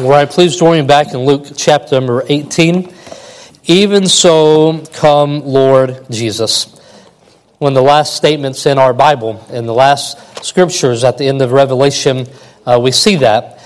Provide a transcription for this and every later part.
All right, please join me back in Luke chapter number 18. Even so, come Lord Jesus. One of the last statements in our Bible, in the last scriptures at the end of Revelation, we see that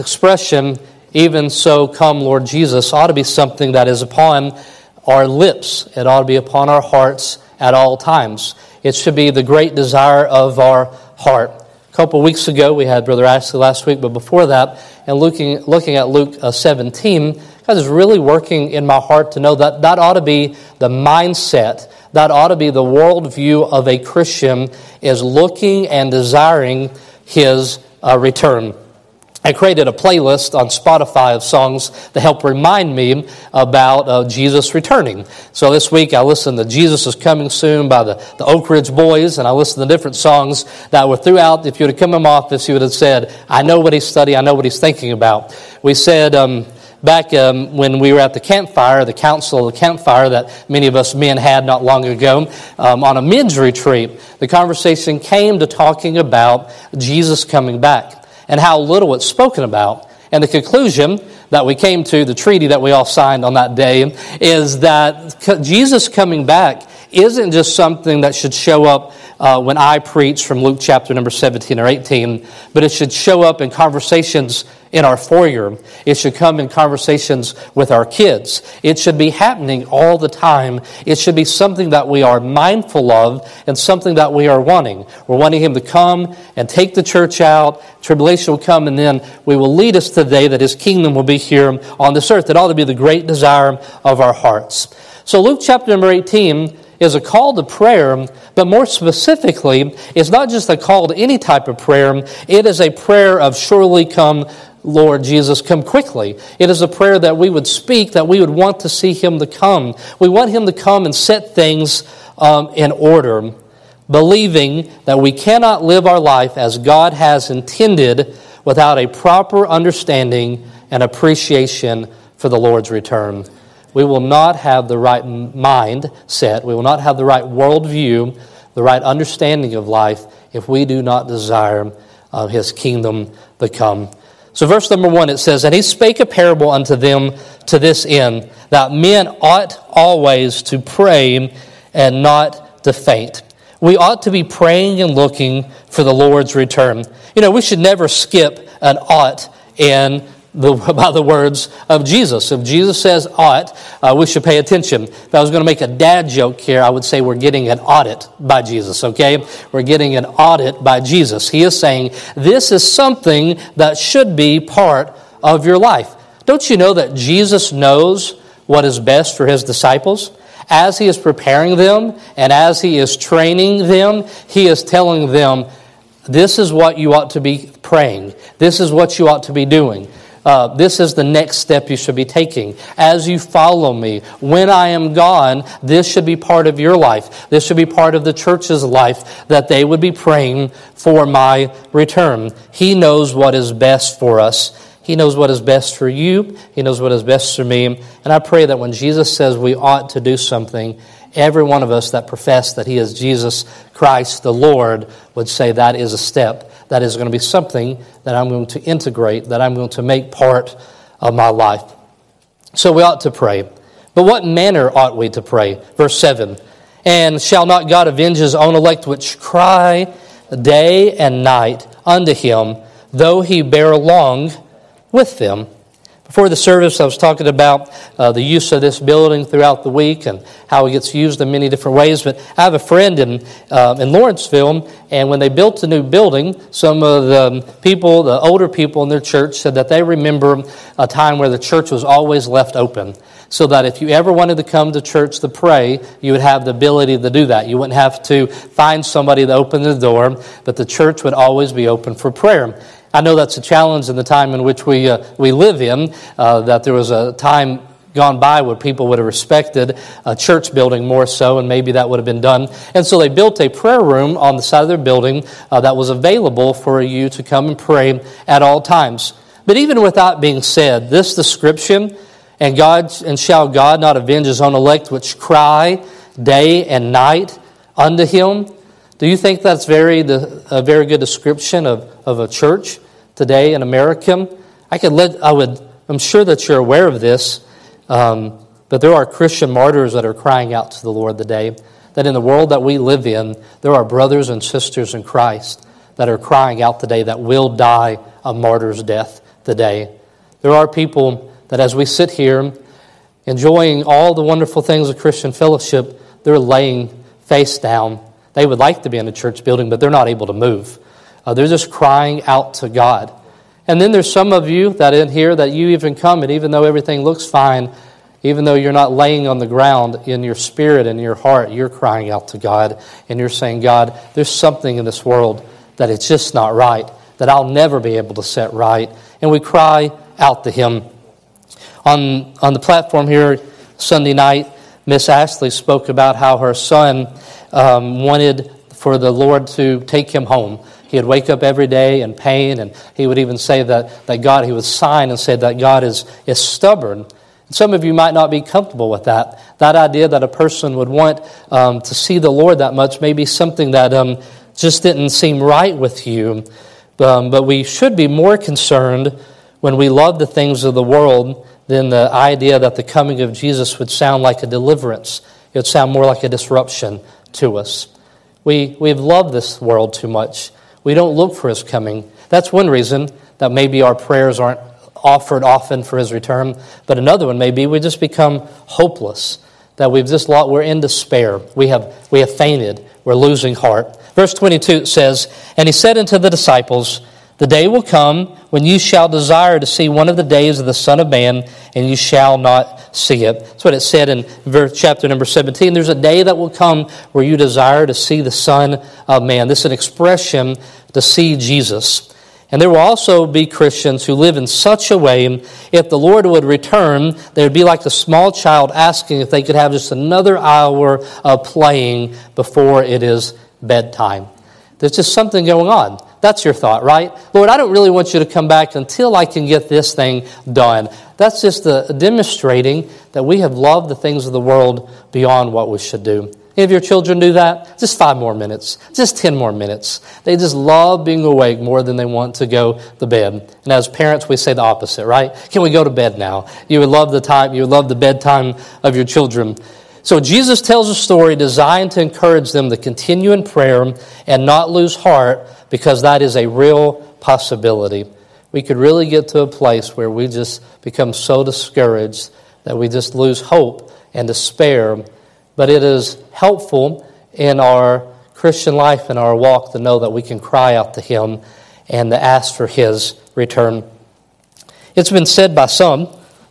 expression, even so, come Lord Jesus, ought to be something that is upon our lips. It ought to be upon our hearts at all times. It should be the great desire of our heart. A couple of weeks ago, we had Brother Ashley last week, but before that, and looking at Luke 17, God is really working in my heart to know that that ought to be the mindset, that ought to be the worldview of a Christian, is looking and desiring his return. I created a playlist on Spotify of songs to help remind me about Jesus returning. So this week I listened to Jesus Is Coming Soon by the Oak Ridge Boys, and I listened to different songs that were throughout. If you would have come in my office, you would have said, I know what he's studying, I know what he's thinking about. We said back when we were at the campfire, the council of the campfire that many of us men had not long ago, on a men's retreat, the conversation came to talking about Jesus coming back, and how little it's spoken about. And the conclusion that we came to, the treaty that we all signed on that day, is that Jesus coming back isn't just something that should show up when I preach from Luke chapter number 17 or 18, but it should show up in conversations in our foyer. It should come in conversations with our kids. It should be happening all the time. It should be something that we are mindful of and something that we are wanting. We're wanting him to come and take the church out. Tribulation will come, and then we will lead us to the day that his kingdom will be here on this earth. It ought to be the great desire of our hearts. So Luke chapter number 18 is a call to prayer, but more specifically, it's not just a call to any type of prayer. It is a prayer of surely come, Lord Jesus, come quickly. It is a prayer that we would speak, that we would want to see him to come. We want him to come and set things in order, believing that we cannot live our life as God has intended without a proper understanding and appreciation for the Lord's return. We will not have the right mindset. We will not have the right worldview, the right understanding of life, if we do not desire his kingdom to come. So verse number 1, it says, And he spake a parable unto them to this end, that men ought always to pray and not to faint. We ought to be praying and looking for the Lord's return. You know, we should never skip an ought in by the words of Jesus. If Jesus says ought, we should pay attention. If I was going to make a dad joke here, I would say we're getting an audit by Jesus, okay? We're getting an audit by Jesus. He is saying this is something that should be part of your life. Don't you know that Jesus knows what is best for his disciples? As he is preparing them and as he is training them, he is telling them, this is what you ought to be praying. This is what you ought to be doing. This is the next step you should be taking. As you follow me, when I am gone, this should be part of your life. This should be part of the church's life, that they would be praying for my return. He knows what is best for us. He knows what is best for you. He knows what is best for me. And I pray that when Jesus says we ought to do something, every one of us that profess that he is Jesus Christ the Lord would say that is a step. That is going to be something that I'm going to integrate, that I'm going to make part of my life. So we ought to pray. But what manner ought we to pray? Verse 7, And shall not God avenge his own elect, which cry day and night unto him, though he bear long with them? Before the service, I was talking about the use of this building throughout the week and how it gets used in many different ways. But I have a friend in Lawrenceville, and when they built the new building, some of the people, the older people in their church, said that they remember a time where the church was always left open, so that if you ever wanted to come to church to pray, you would have the ability to do that. You wouldn't have to find somebody to open the door, but the church would always be open for prayer. I know that's a challenge in the time in which we live in, that there was a time gone by where people would have respected a church building more so, and maybe that would have been done. And so they built a prayer room on the side of their building that was available for you to come and pray at all times. But even without being said, this description, and shall God not avenge his own elect, which cry day and night unto him? Do you think that's a very good description of a church today in America? I'm sure that you're aware of this, but there are Christian martyrs that are crying out to the Lord today, that in the world that we live in, there are brothers and sisters in Christ that are crying out today that will die a martyr's death today. There are people that as we sit here enjoying all the wonderful things of Christian fellowship, they're laying face down. They would like to be in a church building, but they're not able to move. They're just crying out to God. And then there's some of you that in here that you even come, and even though everything looks fine, even though you're not laying on the ground, in your spirit and your heart, you're crying out to God, and you're saying, God, there's something in this world that it's just not right, that I'll never be able to set right. And we cry out to Him. On the platform here Sunday night, Miss Ashley spoke about how her son wanted for the Lord to take him home. He would wake up every day in pain, and he would even say that God, he would sign and say that God is stubborn. And some of you might not be comfortable with that. That idea that a person would want to see the Lord that much may be something that just didn't seem right with you. But we should be more concerned when we love the things of the world than the idea that the coming of Jesus would sound like a deliverance. It would sound more like a disruption to us. We've loved this world too much. We don't look for His coming. That's one reason that maybe our prayers aren't offered often for His return. But another one may be we just become hopeless, that we're in despair. We have fainted. We're losing heart. Verse 22 says, "And He said unto the disciples, The day will come when you shall desire to see one of the days of the Son of Man, and you shall not see it." That's what it said in verse, chapter number 17. There's a day that will come where you desire to see the Son of Man. This is an expression to see Jesus. And there will also be Christians who live in such a way, if the Lord would return, they would be like the small child asking if they could have just another hour of playing before it is bedtime. There's just something going on. That's your thought, right? Lord, I don't really want you to come back until I can get this thing done. That's just demonstrating that we have loved the things of the world beyond what we should do. Any of your children do that? Just 5 more minutes. Just 10 more minutes. They just love being awake more than they want to go to bed. And as parents, we say the opposite, right? Can we go to bed now? You would love the bedtime of your children. So Jesus tells a story designed to encourage them to continue in prayer and not lose heart, because that is a real possibility. We could really get to a place where we just become so discouraged that we just lose hope and despair. But it is helpful in our Christian life and our walk to know that we can cry out to Him and to ask for His return. It's been said by some,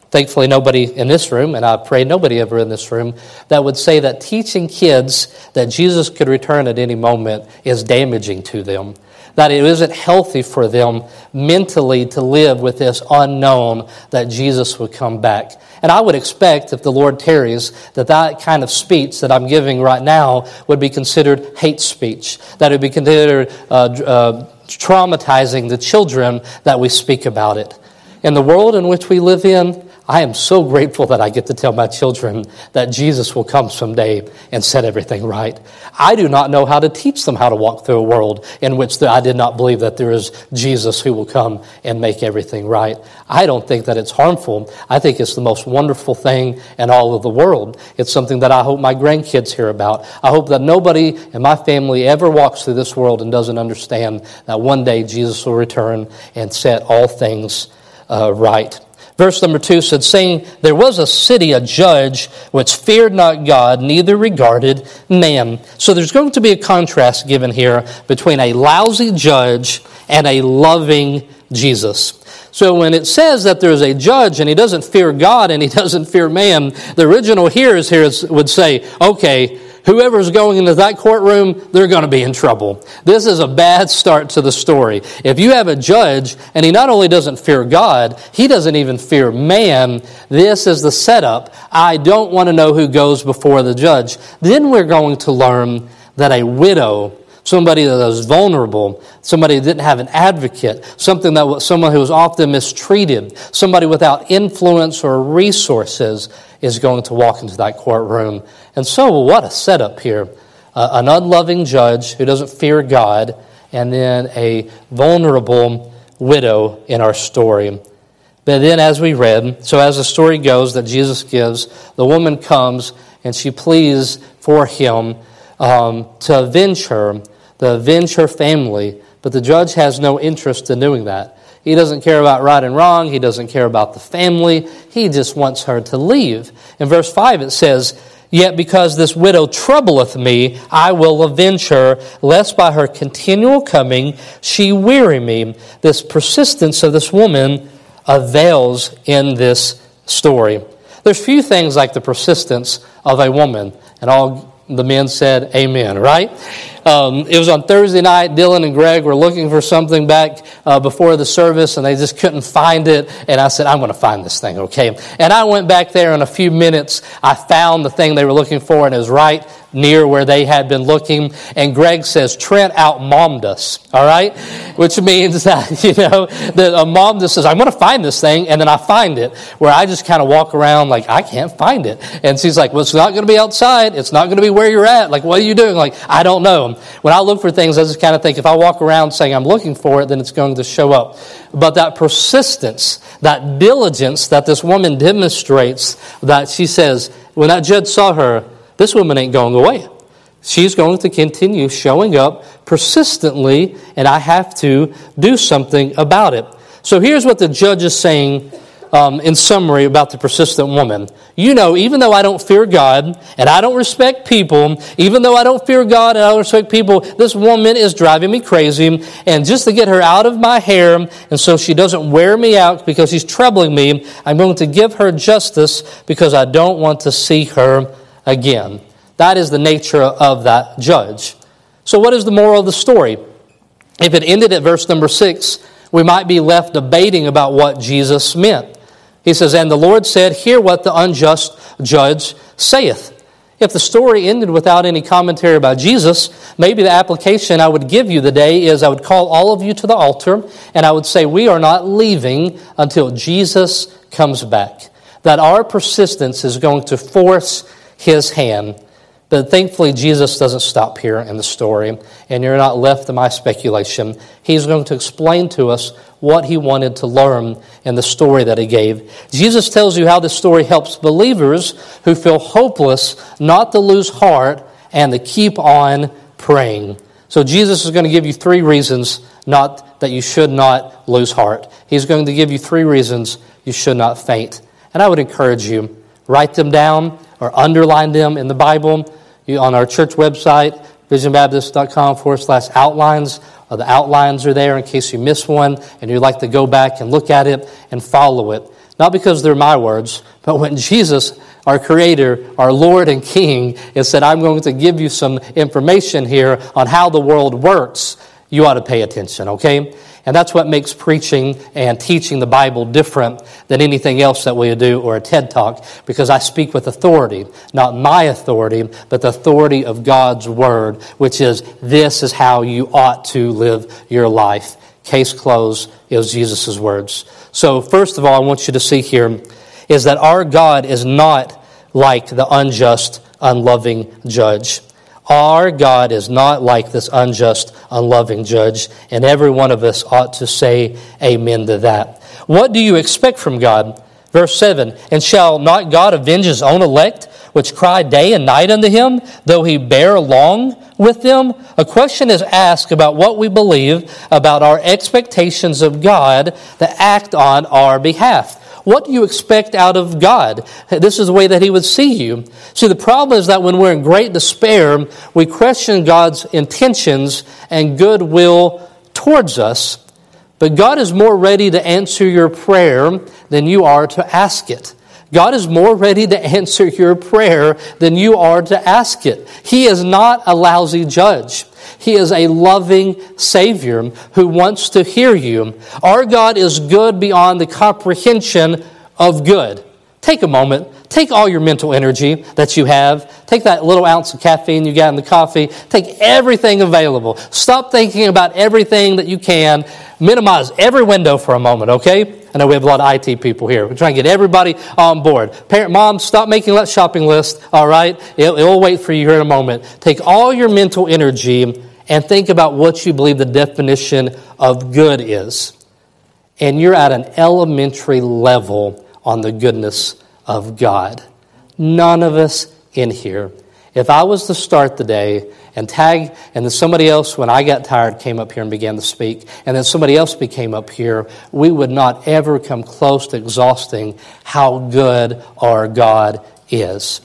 thankfully nobody in this room, and I pray nobody ever in this room, that would say that teaching kids that Jesus could return at any moment is damaging to them, that it isn't healthy for them mentally to live with this unknown that Jesus would come back. And I would expect, if the Lord tarries, that kind of speech that I'm giving right now would be considered hate speech, that it would be considered traumatizing the children that we speak about it. In the world in which we live in, I am so grateful that I get to tell my children that Jesus will come someday and set everything right. I do not know how to teach them how to walk through a world in which I did not believe that there is Jesus who will come and make everything right. I don't think that it's harmful. I think it's the most wonderful thing in all of the world. It's something that I hope my grandkids hear about. I hope that nobody in my family ever walks through this world and doesn't understand that one day Jesus will return and set all things right. Verse number 2 said, saying, There was a city, a judge, which feared not God, neither regarded man. So there's going to be a contrast given here between a lousy judge and a loving Jesus. So when it says that there's a judge and he doesn't fear God and he doesn't fear man, the original hearers here would say, okay, whoever's going into that courtroom, they're going to be in trouble. This is a bad start to the story. If you have a judge, and he not only doesn't fear God, he doesn't even fear man, this is the setup. I don't want to know who goes before the judge. Then we're going to learn that a widow, somebody that was vulnerable, somebody who didn't have an advocate, someone who was often mistreated, somebody without influence or resources is going to walk into that courtroom. And so what a setup here. An unloving judge who doesn't fear God, and then a vulnerable widow in our story. But then as we read, so as the story goes that Jesus gives, the woman comes and she pleads for him to avenge her, to avenge her family. But the judge has no interest in doing that. He doesn't care about right and wrong. He doesn't care about the family. He just wants her to leave. In verse 5 it says, "Yet because this widow troubleth me, I will avenge her, lest by her continual coming she weary me." This persistence of this woman avails in this story. There's few things like the persistence of a woman. And all the men said amen, right? It was on Thursday night. Dylan and Greg were looking for something back before the service, and they just couldn't find it. And I said, I'm going to find this thing, okay? And I went back there in a few minutes. I found the thing they were looking for, and it was right near where they had been looking. And Greg says, Trent out-mommed us, all right? Which means that, that a mom just says, I'm going to find this thing, and then I find it, where I just kind of walk around like, I can't find it. And she's like, well, it's not going to be outside. It's not going to be where you're at. Like, what are you doing? Like, I don't know. When I look for things, I just kind of think, if I walk around saying I'm looking for it, then it's going to show up. But that persistence, that diligence that this woman demonstrates, that she says, when that judge saw her, this woman ain't going away. She's going to continue showing up persistently, and I have to do something about it. So here's what the judge is saying in summary about the persistent woman. You know, even though I don't fear God and I don't respect people, even though I don't fear God and I don't respect people, this woman is driving me crazy. And just to get her out of my hair, and so she doesn't wear me out because she's troubling me, I'm going to give her justice because I don't want to see her again. That is the nature of that judge. So what is the moral of the story? If it ended at verse number 6, we might be left debating about what Jesus meant. He says, and the Lord said, hear what the unjust judge saith. If the story ended without any commentary about Jesus, maybe the application I would give you today is I would call all of you to the altar, and I would say, we are not leaving until Jesus comes back. That our persistence is going to force his hand. But thankfully, Jesus doesn't stop here in the story, and you're not left to my speculation. He's going to explain to us what he wanted to learn in the story that he gave. Jesus tells you how this story helps believers who feel hopeless not to lose heart and to keep on praying. So Jesus is going to give you three reasons not that you should not lose heart. He's going to give you three reasons you should not faint. And I would encourage you, write them down or underline them in the Bible. On our church website, visionbaptist.com/outlines, the outlines are there in case you miss one and you'd like to go back and look at it and follow it. Not because they're my words, but when Jesus, our Creator, our Lord and King, has said, I'm going to give you some information here on how the world works, you ought to pay attention, okay? And that's what makes preaching and teaching the Bible different than anything else that we do or a TED Talk, because I speak with authority, not my authority, but the authority of God's Word, which is, this is how you ought to live your life. Case closed is Jesus' words. So first of all, I want you to see here is that our God is not like the unjust, unloving judge. Our God is not like this unjust, unloving judge, and every one of us ought to say amen to that. What do you expect from God? Verse 7, and shall not God avenge his own elect, which cry day and night unto him, though he bear long with them? A question is asked about what we believe, about our expectations of God that act on our behalf. What do you expect out of God? This is the way that he would see you. See, the problem is that when we're in great despair, we question God's intentions and goodwill towards us. But God is more ready to answer your prayer than you are to ask it. God is more ready to answer your prayer than you are to ask it. He is not a lousy judge. He is a loving Savior who wants to hear you. Our God is good beyond the comprehension of good. Take a moment. Take all your mental energy that you have. Take that little ounce of caffeine you got in the coffee. Take everything available. Stop thinking about everything that you can. Minimize every window for a moment, okay? I know we have a lot of IT people here. We're trying to get everybody on board. Parent, mom, stop making that shopping list, all right? It'll wait for you here in a moment. Take all your mental energy and think about what you believe the definition of good is. and you're at an elementary level on the goodness of God. None of us in here. If I was to start the day and then somebody else, when I got tired, came up here and began to speak, and then somebody else came up here, we would not ever come close to exhausting how good our God is.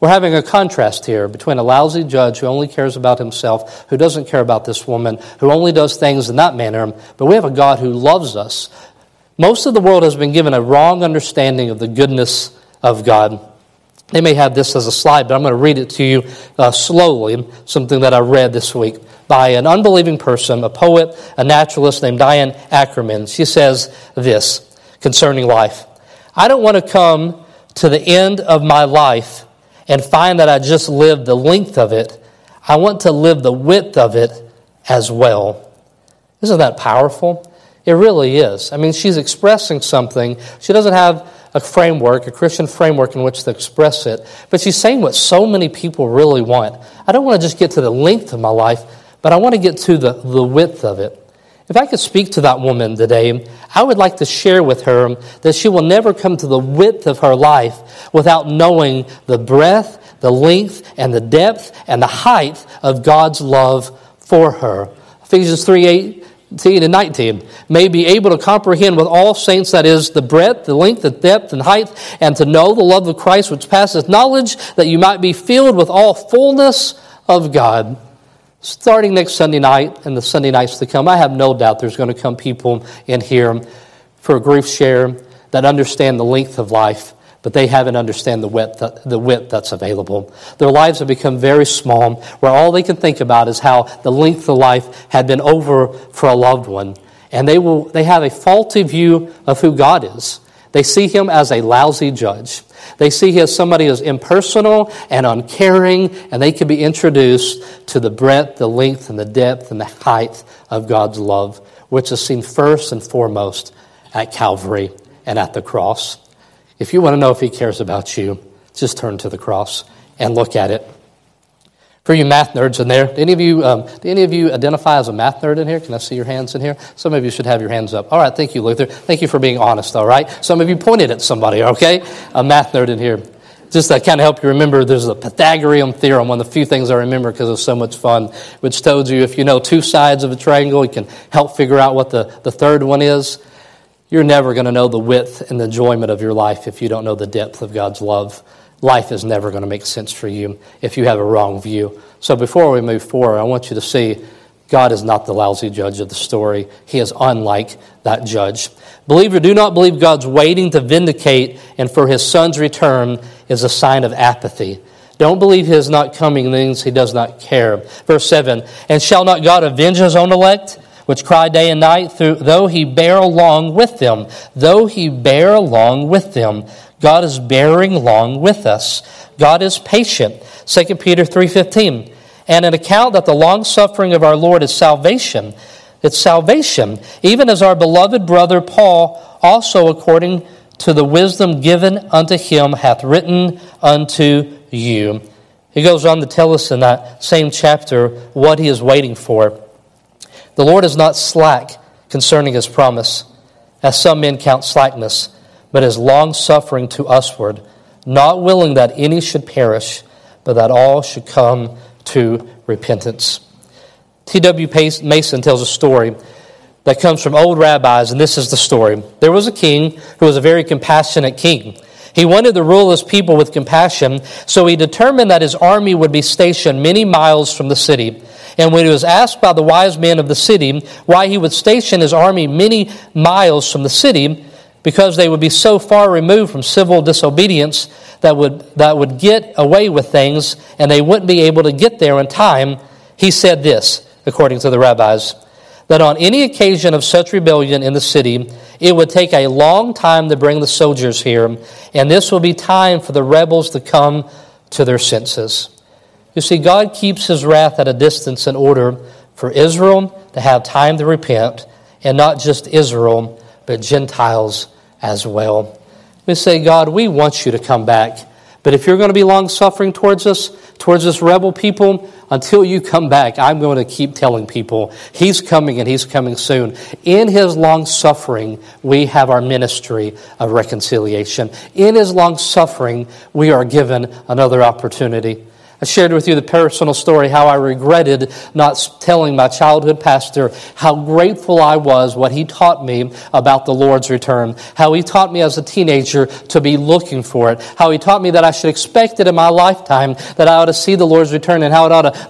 We're having a contrast here between a lousy judge who only cares about himself, who doesn't care about this woman, who only does things in that manner, but we have a God who loves us. Most of the world has been given a wrong understanding of the goodness of God. They may have this as a slide, but I'm going to read it to you slowly, something that I read this week by an unbelieving person, a poet, a naturalist named Diane Ackerman. She says this concerning life. I don't want to come to the end of my life and find that I just lived the length of it. I want to live the width of it as well. Isn't that powerful? It really is. I mean, she's expressing something. She doesn't have a framework, a Christian framework in which to express it. But she's saying what so many people really want. I don't want to just get to the length of my life, but I want to get to the width of it. If I could speak to that woman today, I would like to share with her that she will never come to the width of her life without knowing the breadth, the length, and the depth, and the height of God's love for her. Ephesians 3:18 and 19, may be able to comprehend with all saints, that is, the breadth, the length, the depth, and height, and to know the love of Christ which passeth knowledge, that you might be filled with all fullness of God. Starting next Sunday night and the Sunday nights to come, I have no doubt there's going to come people in here for a grief share that understand the length of life, but they haven't understand the width that's available. Their lives have become very small, where all they can think about is how the length of life had been over for a loved one. And they have a faulty view of who God is. They see him as a lousy judge. They see him as somebody who is impersonal and uncaring, and they can be introduced to the breadth, the length, and the depth, and the height of God's love, which is seen first and foremost at Calvary and at the cross. If you want to know if he cares about you, just turn to the cross and look at it. For you math nerds in there, do any of you identify as a math nerd in here? Can I see your hands in here? Some of you should have your hands up. All right, thank you, Luther. Thank you for being honest, all right? Some of you pointed at somebody, okay? A math nerd in here. Just to kind of help you remember, there's the Pythagorean theorem, one of the few things I remember because it was so much fun, which tells you if you know two sides of a triangle, you can help figure out what the third one is. You're never going to know the width and the enjoyment of your life if you don't know the depth of God's love. Life is never going to make sense for you if you have a wrong view. So before we move forward, I want you to see God is not the lousy judge of the story. He is unlike that judge. Believe or do not believe, God's waiting to vindicate, and for his son's return is a sign of apathy. Don't believe he is not coming, things he does not care. Verse 7, and shall not God avenge his own elect, which cry day and night, though he bear along with them. Though he bear along with them. God is bearing along with us. God is patient. 2 Peter 3:15. And an account that the long-suffering of our Lord is salvation. It's salvation. Even as our beloved brother Paul, also according to the wisdom given unto him, hath written unto you. He goes on to tell us in that same chapter what he is waiting for. The Lord is not slack concerning his promise, as some men count slackness, but is long-suffering to usward, not willing that any should perish, but that all should come to repentance. T.W. Mason tells a story that comes from old rabbis, and this is the story. There was a king who was a very compassionate king. He wanted to rule his people with compassion, so he determined that his army would be stationed many miles from the city. And when he was asked by the wise men of the city why he would station his army many miles from the city, because they would be so far removed from civil disobedience that would get away with things and they wouldn't be able to get there in time, he said this, according to the rabbis, that on any occasion of such rebellion in the city, it would take a long time to bring the soldiers here, and this will be time for the rebels to come to their senses. You see, God keeps his wrath at a distance in order for Israel to have time to repent, and not just Israel, but Gentiles as well. We say, God, we want you to come back, but if you're going to be long-suffering towards us, towards this rebel people, until you come back, I'm going to keep telling people he's coming and he's coming soon. In his long suffering, we have our ministry of reconciliation. In his long suffering, we are given another opportunity. I shared with you the personal story how I regretted not telling my childhood pastor how grateful I was what he taught me about the Lord's return, how he taught me as a teenager to be looking for it, how he taught me that I should expect it in my lifetime, that I ought to see the Lord's return and how it ought to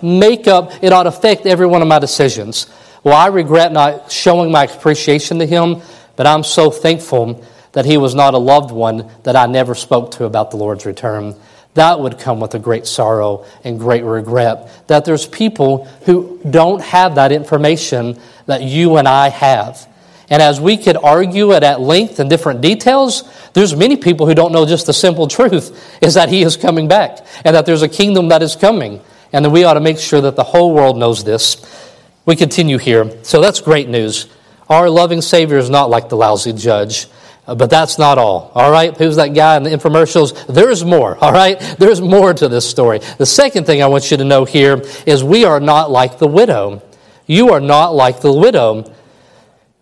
it ought to affect every one of my decisions. Well, I regret not showing my appreciation to him, but I'm so thankful that he was not a loved one that I never spoke to about the Lord's return. That would come with a great sorrow and great regret that there's people who don't have that information that you and I have. And as we could argue it at length in different details, there's many people who don't know just the simple truth is that he is coming back and that there's a kingdom that is coming. And that we ought to make sure that the whole world knows this. We continue here. So that's great news. Our loving Savior is not like the lousy judge. But that's not all. All right? Who's that guy in the infomercials? There's more. All right? There's more to this story. The second thing I want you to know here is we are not like the widow. You are not like the widow.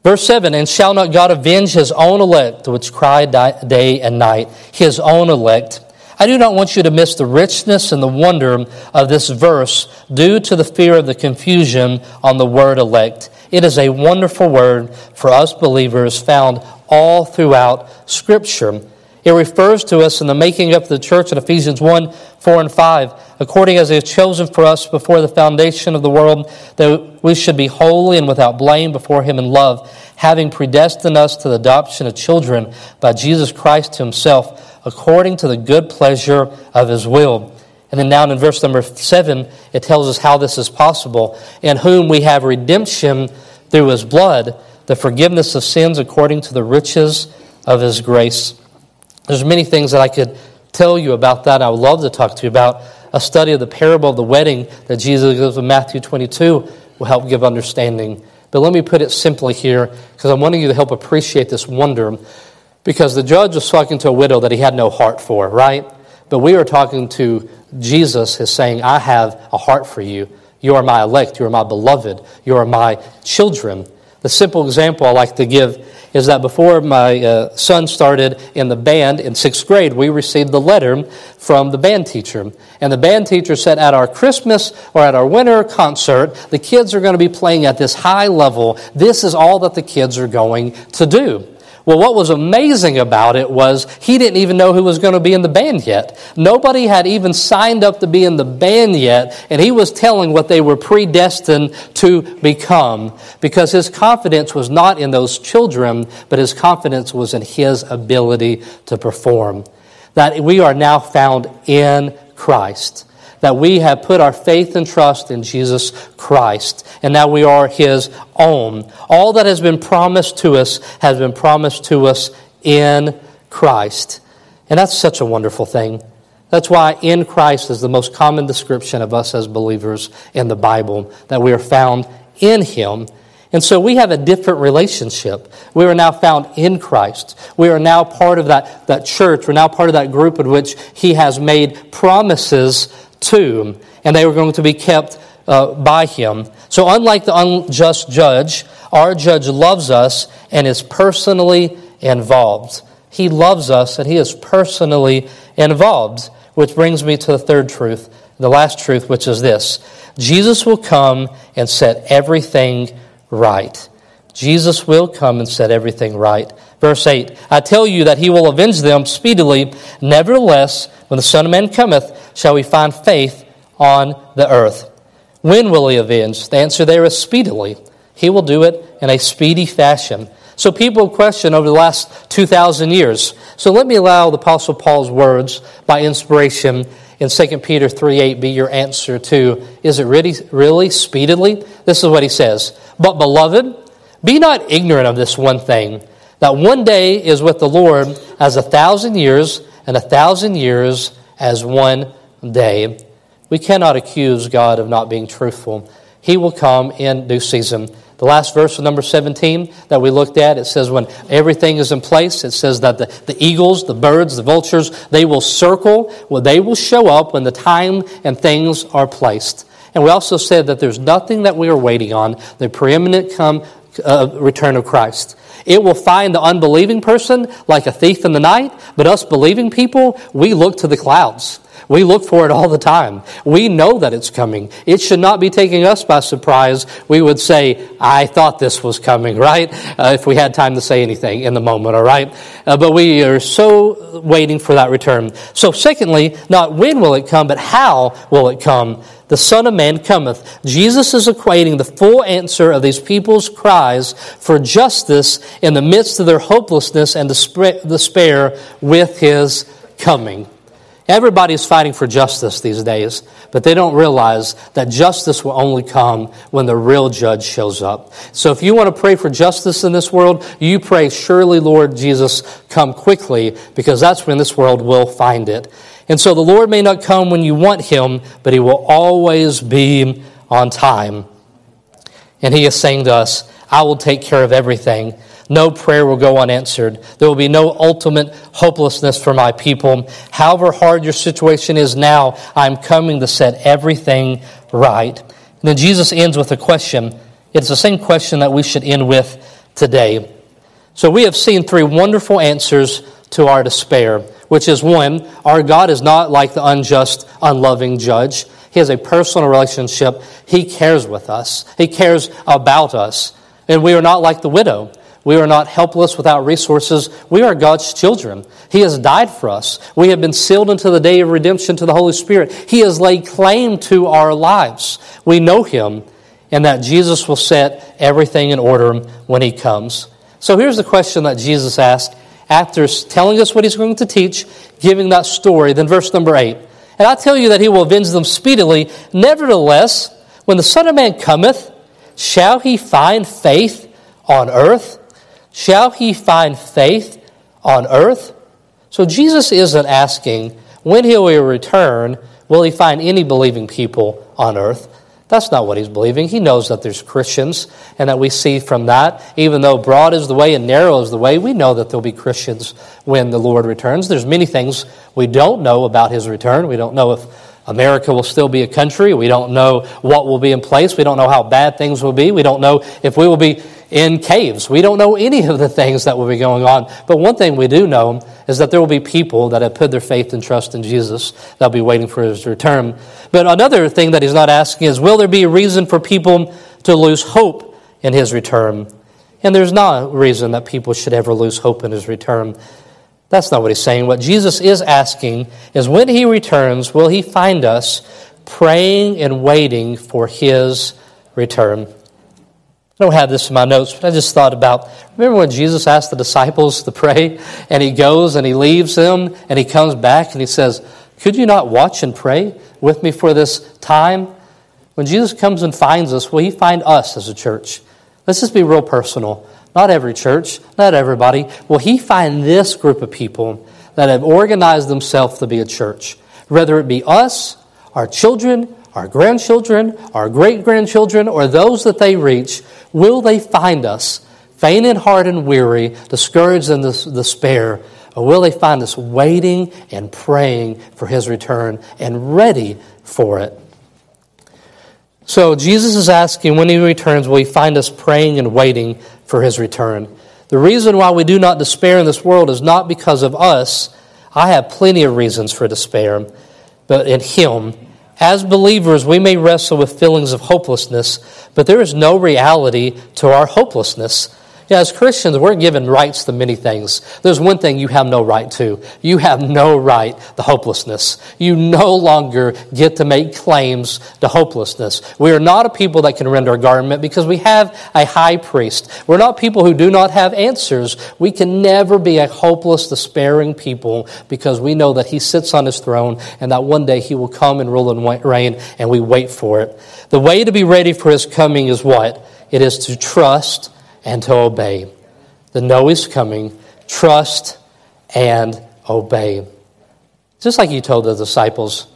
Verse 7, and shall not God avenge his own elect, which cry day and night, his own elect? I do not want you to miss the richness and the wonder of this verse due to the fear of the confusion on the word elect. It is a wonderful word for us believers found all throughout Scripture. It refers to us in the making up of the church in Ephesians 1, 4, and 5, according as he has chosen for us before the foundation of the world, that we should be holy and without blame before him in love, having predestined us to the adoption of children by Jesus Christ himself, according to the good pleasure of his will. And then down in verse number 7, it tells us how this is possible, in whom we have redemption through his blood, the forgiveness of sins according to the riches of his grace. There's many things that I could tell you about that. I would love to talk to you about. A study of the parable of the wedding that Jesus gives in Matthew 22 will help give understanding. But let me put it simply here, because I'm wanting you to help appreciate this wonder. Because the judge was talking to a widow that he had no heart for, right? But we are talking to Jesus is saying, I have a heart for you. You are my elect. You are my beloved. You are my children. The simple example I like to give is that before my son started in the band in 6th grade, we received the letter from the band teacher. And the band teacher said at our Christmas or at our winter concert, the kids are going to be playing at this high level. This is all that the kids are going to do. Well, what was amazing about it was he didn't even know who was going to be in the band yet. Nobody had even signed up to be in the band yet, and he was telling what they were predestined to become because his confidence was not in those children, but his confidence was in his ability to perform. That we are now found in Christ. That we have put our faith and trust in Jesus Christ, and now we are his own. All that has been promised to us has been promised to us in Christ. And that's such a wonderful thing. That's why in Christ is the most common description of us as believers in the Bible, that we are found in him. And so we have a different relationship. We are now found in Christ. We are now part of that church. We're now part of that group in which he has made promises to, and they were going to be kept by him. So unlike the unjust judge, our judge loves us and is personally involved. He loves us and he is personally involved, which brings me to the third truth, the last truth, which is this. Jesus will come and set everything right. Jesus will come and set everything right. Verse 8, I tell you that he will avenge them speedily. Nevertheless, when the Son of Man cometh, shall we find faith on the earth? When will he avenge? The answer there is speedily. He will do it in a speedy fashion. So people question over the last 2,000 years. So let me allow the Apostle Paul's words by inspiration in 2 Peter 3:8 be your answer to, is it really speedily? This is what he says, but beloved, be not ignorant of this one thing, that one day is with the Lord as 1,000 years, and 1,000 years as one day. We cannot accuse God of not being truthful. He will come in due season. The last verse of number 17 that we looked at, it says when everything is in place, it says that the eagles, the birds, the vultures, they will circle, they will show up when the time and things are placed. And we also said that there's nothing that we are waiting on, the preeminent return of Christ. It will find the unbelieving person like a thief in the night, but us believing people, we look to the clouds. We look for it all the time. We know that it's coming. It should not be taking us by surprise. We would say, I thought this was coming, right? If we had time to say anything in the moment, all right? But we are so waiting for that return. So secondly, not when will it come, but how will it come? The Son of Man cometh. Jesus is equating the full answer of these people's cries for justice in the midst of their hopelessness and despair with His coming. Everybody's fighting for justice these days, but they don't realize that justice will only come when the real judge shows up. So if you want to pray for justice in this world, you pray, surely, Lord Jesus, come quickly, because that's when this world will find it. And so the Lord may not come when you want Him, but He will always be on time. And He is saying to us, I will take care of everything. No prayer will go unanswered. There will be no ultimate hopelessness for my people. However hard your situation is now, I'm coming to set everything right. And then Jesus ends with a question. It's the same question that we should end with today. So we have seen three wonderful answers to our despair, which is one, our God is not like the unjust, unloving judge. He has a personal relationship. He cares with us. He cares about us. And we are not like the widow. We are not helpless without resources. We are God's children. He has died for us. We have been sealed into the day of redemption to the Holy Spirit. He has laid claim to our lives. We know Him, and that Jesus will set everything in order when He comes. So here's the question that Jesus asked after telling us what He's going to teach, giving that story, then verse number 8. And I tell you that He will avenge them speedily. Nevertheless, when the Son of Man cometh, shall He find faith on earth? Shall He find faith on earth? So Jesus isn't asking, when He will return, will He find any believing people on earth? That's not what He's believing. He knows that there's Christians, and that we see from that, even though broad is the way and narrow is the way, we know that there'll be Christians when the Lord returns. There's many things we don't know about His return. We don't know if America will still be a country. We don't know what will be in place. We don't know how bad things will be. We don't know if we will be in caves. We don't know any of the things that will be going on. But one thing we do know is that there will be people that have put their faith and trust in Jesus that will be waiting for His return. But another thing that He's not asking is, will there be a reason for people to lose hope in His return? And there's not a reason that people should ever lose hope in His return. That's not what He's saying. What Jesus is asking is, when He returns, will He find us praying and waiting for His return? I don't have this in my notes, but I just thought about, remember when Jesus asked the disciples to pray, and He goes and He leaves them, and He comes back and He says, could you not watch and pray with me for this time? When Jesus comes and finds us, will He find us as a church? Let's just be real personal. Not every church, not everybody. Will He find this group of people that have organized themselves to be a church? Whether it be us, our children, our grandchildren, our great-grandchildren, or those that they reach, will they find us faint in heart and weary, discouraged and despair? Or will they find us waiting and praying for His return and ready for it? So Jesus is asking, when He returns, will He find us praying and waiting for His return? The reason why we do not despair in this world is not because of us. I have plenty of reasons for despair, but in Him. As believers, we may wrestle with feelings of hopelessness, but there is no reality to our hopelessness. Yeah, as Christians, we're given rights to many things. There's one thing you have no right to. You have no right to hopelessness. You no longer get to make claims to hopelessness. We are not a people that can rend our garment because we have a high priest. We're not people who do not have answers. We can never be a hopeless, despairing people because we know that He sits on His throne and that one day He will come and rule and reign, and we wait for it. The way to be ready for His coming is what? It is to trust and to obey. The know is coming. Trust and obey. Just like He told the disciples.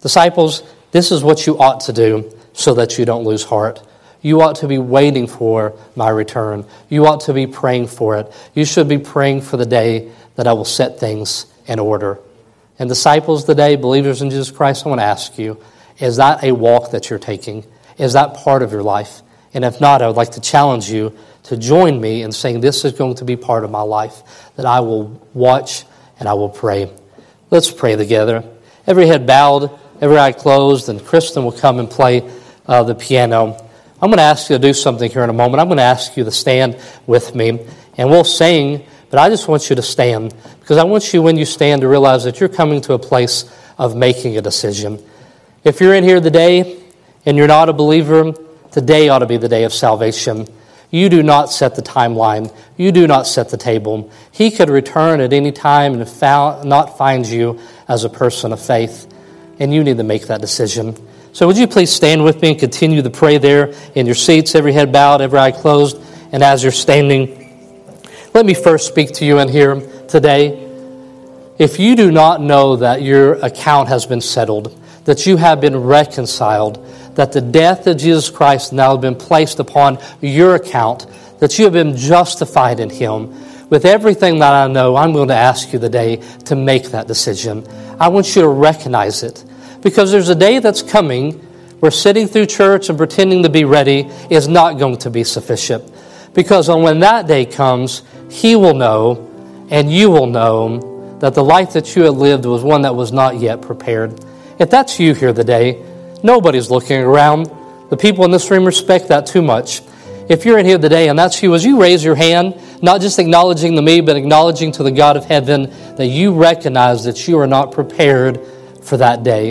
Disciples, this is what you ought to do so that you don't lose heart. You ought to be waiting for my return. You ought to be praying for it. You should be praying for the day that I will set things in order. And disciples today, believers in Jesus Christ, I want to ask you, Is that a walk that you're taking? Is that part of your life? And if not, I would like to challenge you to join me in saying this is going to be part of my life, that I will watch and I will pray. Let's pray together. Every head bowed, every eye closed, and Kristen will come and play the piano. I'm going to ask you to do something here in a moment. I'm going to ask you to stand with me, and we'll sing, but I just want you to stand, because I want you, when you stand, to realize that you're coming to a place of making a decision. If you're in here today and you're not a believer, today ought to be the day of salvation. You do not set the timeline. You do not set the table. He could return at any time and not find you as a person of faith, and you need to make that decision. So would you please stand with me and continue to pray there in your seats, every head bowed, every eye closed, and as you're standing, let me first speak to you in here today. If you do not know that your account has been settled, that you have been reconciled, that the death of Jesus Christ now has been placed upon your account, that you have been justified in Him, with everything that I know, I'm going to ask you today to make that decision. I want you to recognize it, because there's a day that's coming where sitting through church and pretending to be ready is not going to be sufficient, because when that day comes, He will know and you will know that the life that you had lived was one that was not yet prepared. If that's you here today, nobody's looking around. The people in this room respect that too much. If you're in here today and that's you, as you raise your hand, not just acknowledging to me, but acknowledging to the God of heaven that you recognize that you are not prepared for that day.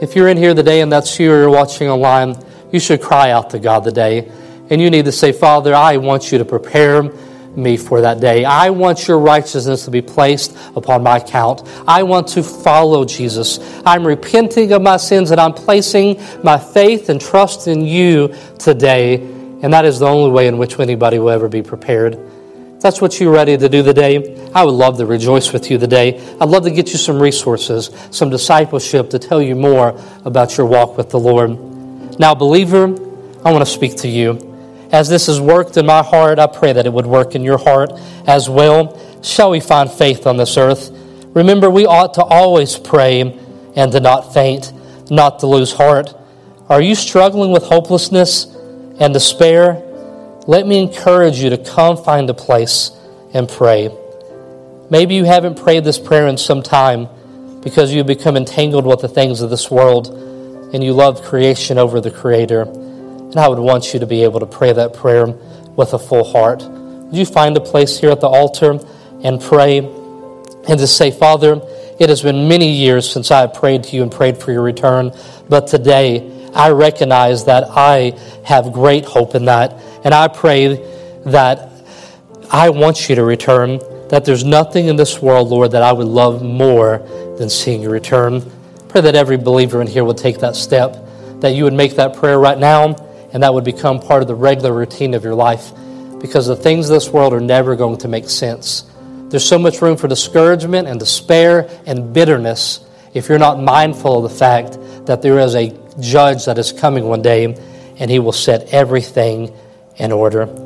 If you're in here today and that's you, or you're watching online, you should cry out to God today. And you need to say, Father, I want you to prepare me for that day. I want your righteousness to be placed upon my account. I want to follow Jesus. I'm repenting of my sins, and I'm placing my faith and trust in you today. And that is the only way in which anybody will ever be prepared. If that's what you're ready to do today, I would love to rejoice with you today. I'd love to get you some resources, some discipleship to tell you more about your walk with the Lord. Now, believer, I want to speak to you. As this has worked in my heart, I pray that it would work in your heart as well. Shall we find faith on this earth? Remember, we ought to always pray and to not faint, not to lose heart. Are you struggling with hopelessness and despair? Let me encourage you to come find a place and pray. Maybe you haven't prayed this prayer in some time because you've become entangled with the things of this world and you love creation over the Creator. And I would want you to be able to pray that prayer with a full heart. Would you find a place here at the altar and pray and just say, Father, it has been many years since I have prayed to you and prayed for your return, but today I recognize that I have great hope in that, and I pray that I want you to return, that there's nothing in this world, Lord, that I would love more than seeing you return. Pray that every believer in here would take that step, that you would make that prayer right now, and that would become part of the regular routine of your life, because the things of this world are never going to make sense. There's so much room for discouragement and despair and bitterness if you're not mindful of the fact that there is a judge that is coming one day, and he will set everything in order.